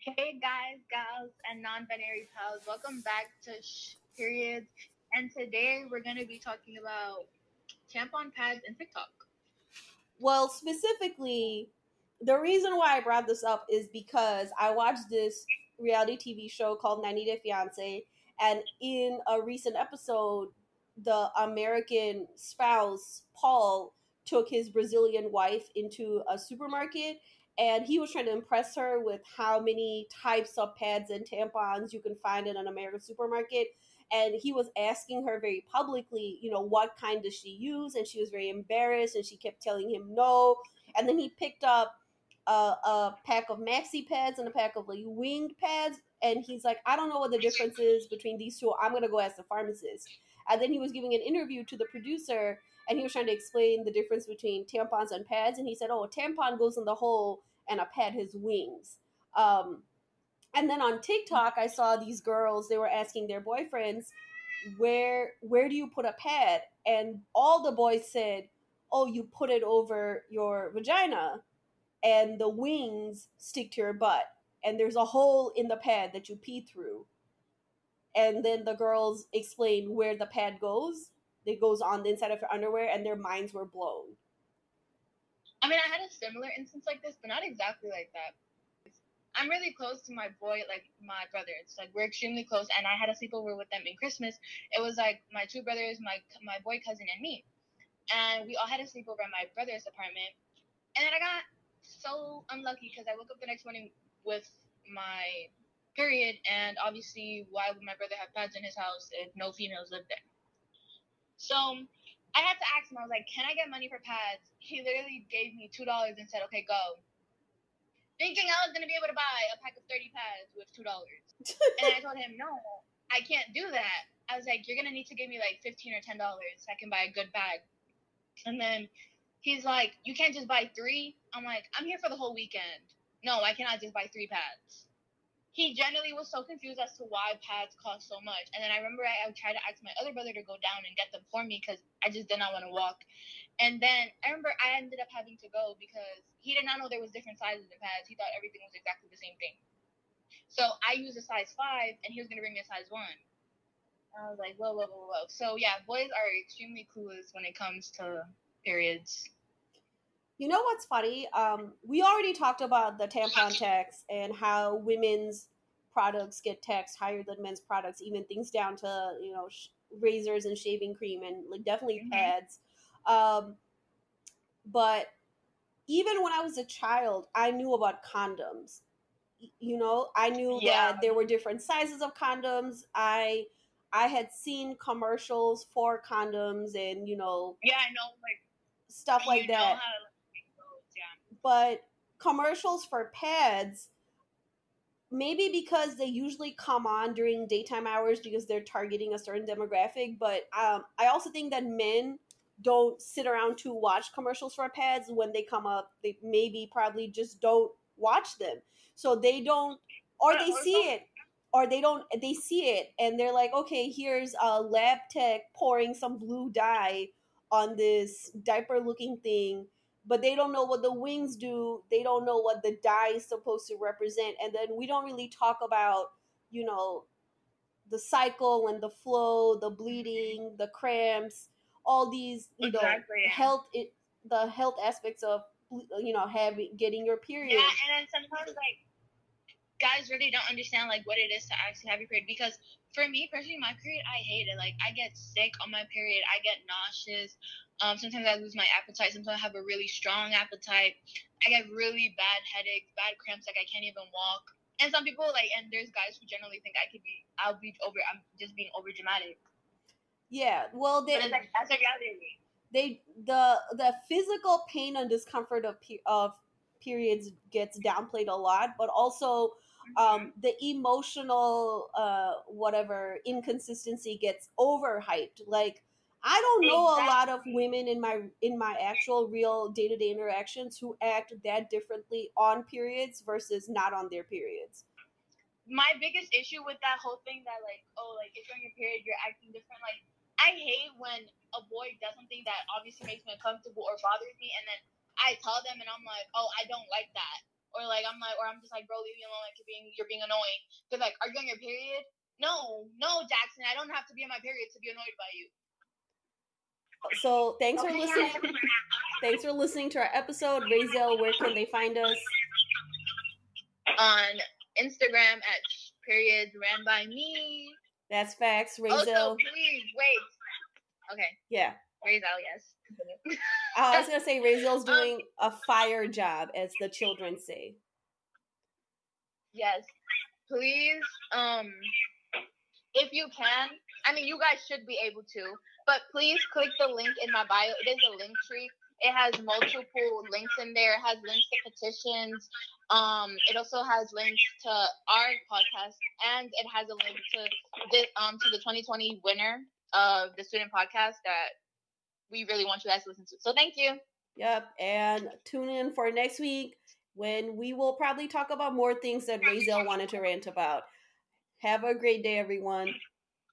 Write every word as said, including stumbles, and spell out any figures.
Hey guys, gals, and non-binary pals, welcome back to Sh! Periods. And today we're going to be talking about tampon pads and TikTok. Well, specifically, the reason why I brought this up is because I watched this reality T V show called ninety day fiancé, and in a recent episode, the American spouse, Paul, took his Brazilian wife into a supermarket. And he was trying to impress her with how many types of pads and tampons you can find in an American supermarket. And he was asking her very publicly, you know, what kind does she use? And she was very embarrassed and she kept telling him no. And then he picked up a, a pack of maxi pads and a pack of like winged pads. And he's like, I don't know what the difference is between these two. I'm going to go ask the pharmacist. And then he was giving an interview to the producer and he was trying to explain the difference between tampons and pads. And he said, oh, a tampon goes in the hole and a pad has wings. Um, and then on TikTok, I saw these girls, they were asking their boyfriends, where where do you put a pad? And all the boys said, oh, you put it over your vagina and the wings stick to your butt. And there's a hole in the pad that you pee through. And then the girls explained where the pad goes. It goes on the inside of your underwear, and their minds were blown. I mean, I had a similar instance like this, but not exactly like that. I'm really close to my boy, like, my brother. It's like, we're extremely close, and I had a sleepover with them in Christmas. It was, like, my two brothers, my my boy cousin, and me. And we all had a sleepover at my brother's apartment. And then I got so unlucky because I woke up the next morning with my period, and obviously, why would my brother have pads in his house if no females lived there? So I had to ask him. I was like, can I get money for pads? He literally gave me two dollars and said, okay, go. Thinking I was going to be able to buy a pack of thirty pads with two dollars. And I told him, no, I can't do that. I was like, you're going to need to give me like fifteen dollars or ten dollars so I can buy a good bag. And then he's like, you can't just buy three? I'm like, I'm here for the whole weekend. No, I cannot just buy three pads. He generally was so confused as to why pads cost so much. And then I remember I, I tried to ask my other brother to go down and get them for me because I just did not want to walk. And then I remember I ended up having to go because he did not know there was different sizes in pads. He thought everything was exactly the same thing. So I used a size five, and he was going to bring me a size one. I was like, whoa, whoa, whoa, whoa. So, yeah, boys are extremely clueless when it comes to periods. You know what's funny? Um, we already talked about the tampon tax and how women's products get taxed higher than men's products, even things down to, you know, sh- razors and shaving cream and like definitely mm-hmm. pads. Um, but even when I was a child, I knew about condoms. You know, I knew yeah. that there were different sizes of condoms. I I had seen commercials for condoms and, you know, yeah, I know, like stuff like that. But commercials for pads, maybe because they usually come on during daytime hours because they're targeting a certain demographic. But um, I also think that men don't sit around to watch commercials for pads when they come up. They maybe probably just don't watch them. So they don't, or they see it, or they don't, they see it. And they're like, okay, here's a lab tech pouring some blue dye on this diaper looking thing. But they don't know what the wings do. They don't know what the dye is supposed to represent. And then we don't really talk about, you know, the cycle and the flow, the bleeding, the cramps, all these, you exactly. know, health, it, the health aspects of, you know, having, getting your period. Yeah, and then sometimes, like, guys really don't understand, like, what it is to actually have your period. Because for me, personally, my period, I hate it. Like, I get sick on my period. I get nauseous. Um, sometimes I lose my appetite. Sometimes I have a really strong appetite. I get really bad headaches, bad cramps. Like, I can't even walk. And some people, like, and there's guys who generally think I could be, I'll be over, I'm just being over dramatic. Yeah, well, they, but it's like, that's a reality. They, the, the physical pain and discomfort of, of periods gets downplayed a lot, but also um, the emotional, uh, whatever, inconsistency gets overhyped. Like, I don't know exactly. a lot of women in my in my actual real day-to-day interactions who act that differently on periods versus not on their periods. My biggest issue with that whole thing that, like, oh, like, if you're on your period, you're acting different. Like, I hate when a boy does something that obviously makes me uncomfortable or bothers me, and then I tell them, and I'm like, oh, I don't like that. Or like I'm like, or I'm just like, bro, leave me alone. Like you're being, you're being annoying. They're like, are you on your period? No, no, Jackson, I don't have to be on my period to be annoyed by you. So thanks okay. for listening. Thanks for listening to our episode. Razel, where can they find us? On Instagram at Sh! Periods ran by me. That's facts, Razel. Also, please wait. Okay. Yeah. Razel, yes. uh, I was gonna say Razel's doing um, a fire job, as the children say. Yes. Please, um, if you can, I mean, you guys should be able to, but please click the link in my bio. It is a link tree. It has multiple links in there. It has links to petitions. Um, it also has links to our podcast, and it has a link to the um to the twenty twenty winner of the student podcast that we really want you guys to listen to. So thank you. Yep, and tune in for next week when we will probably talk about more things that Razel wanted to rant about. Have a great day, everyone.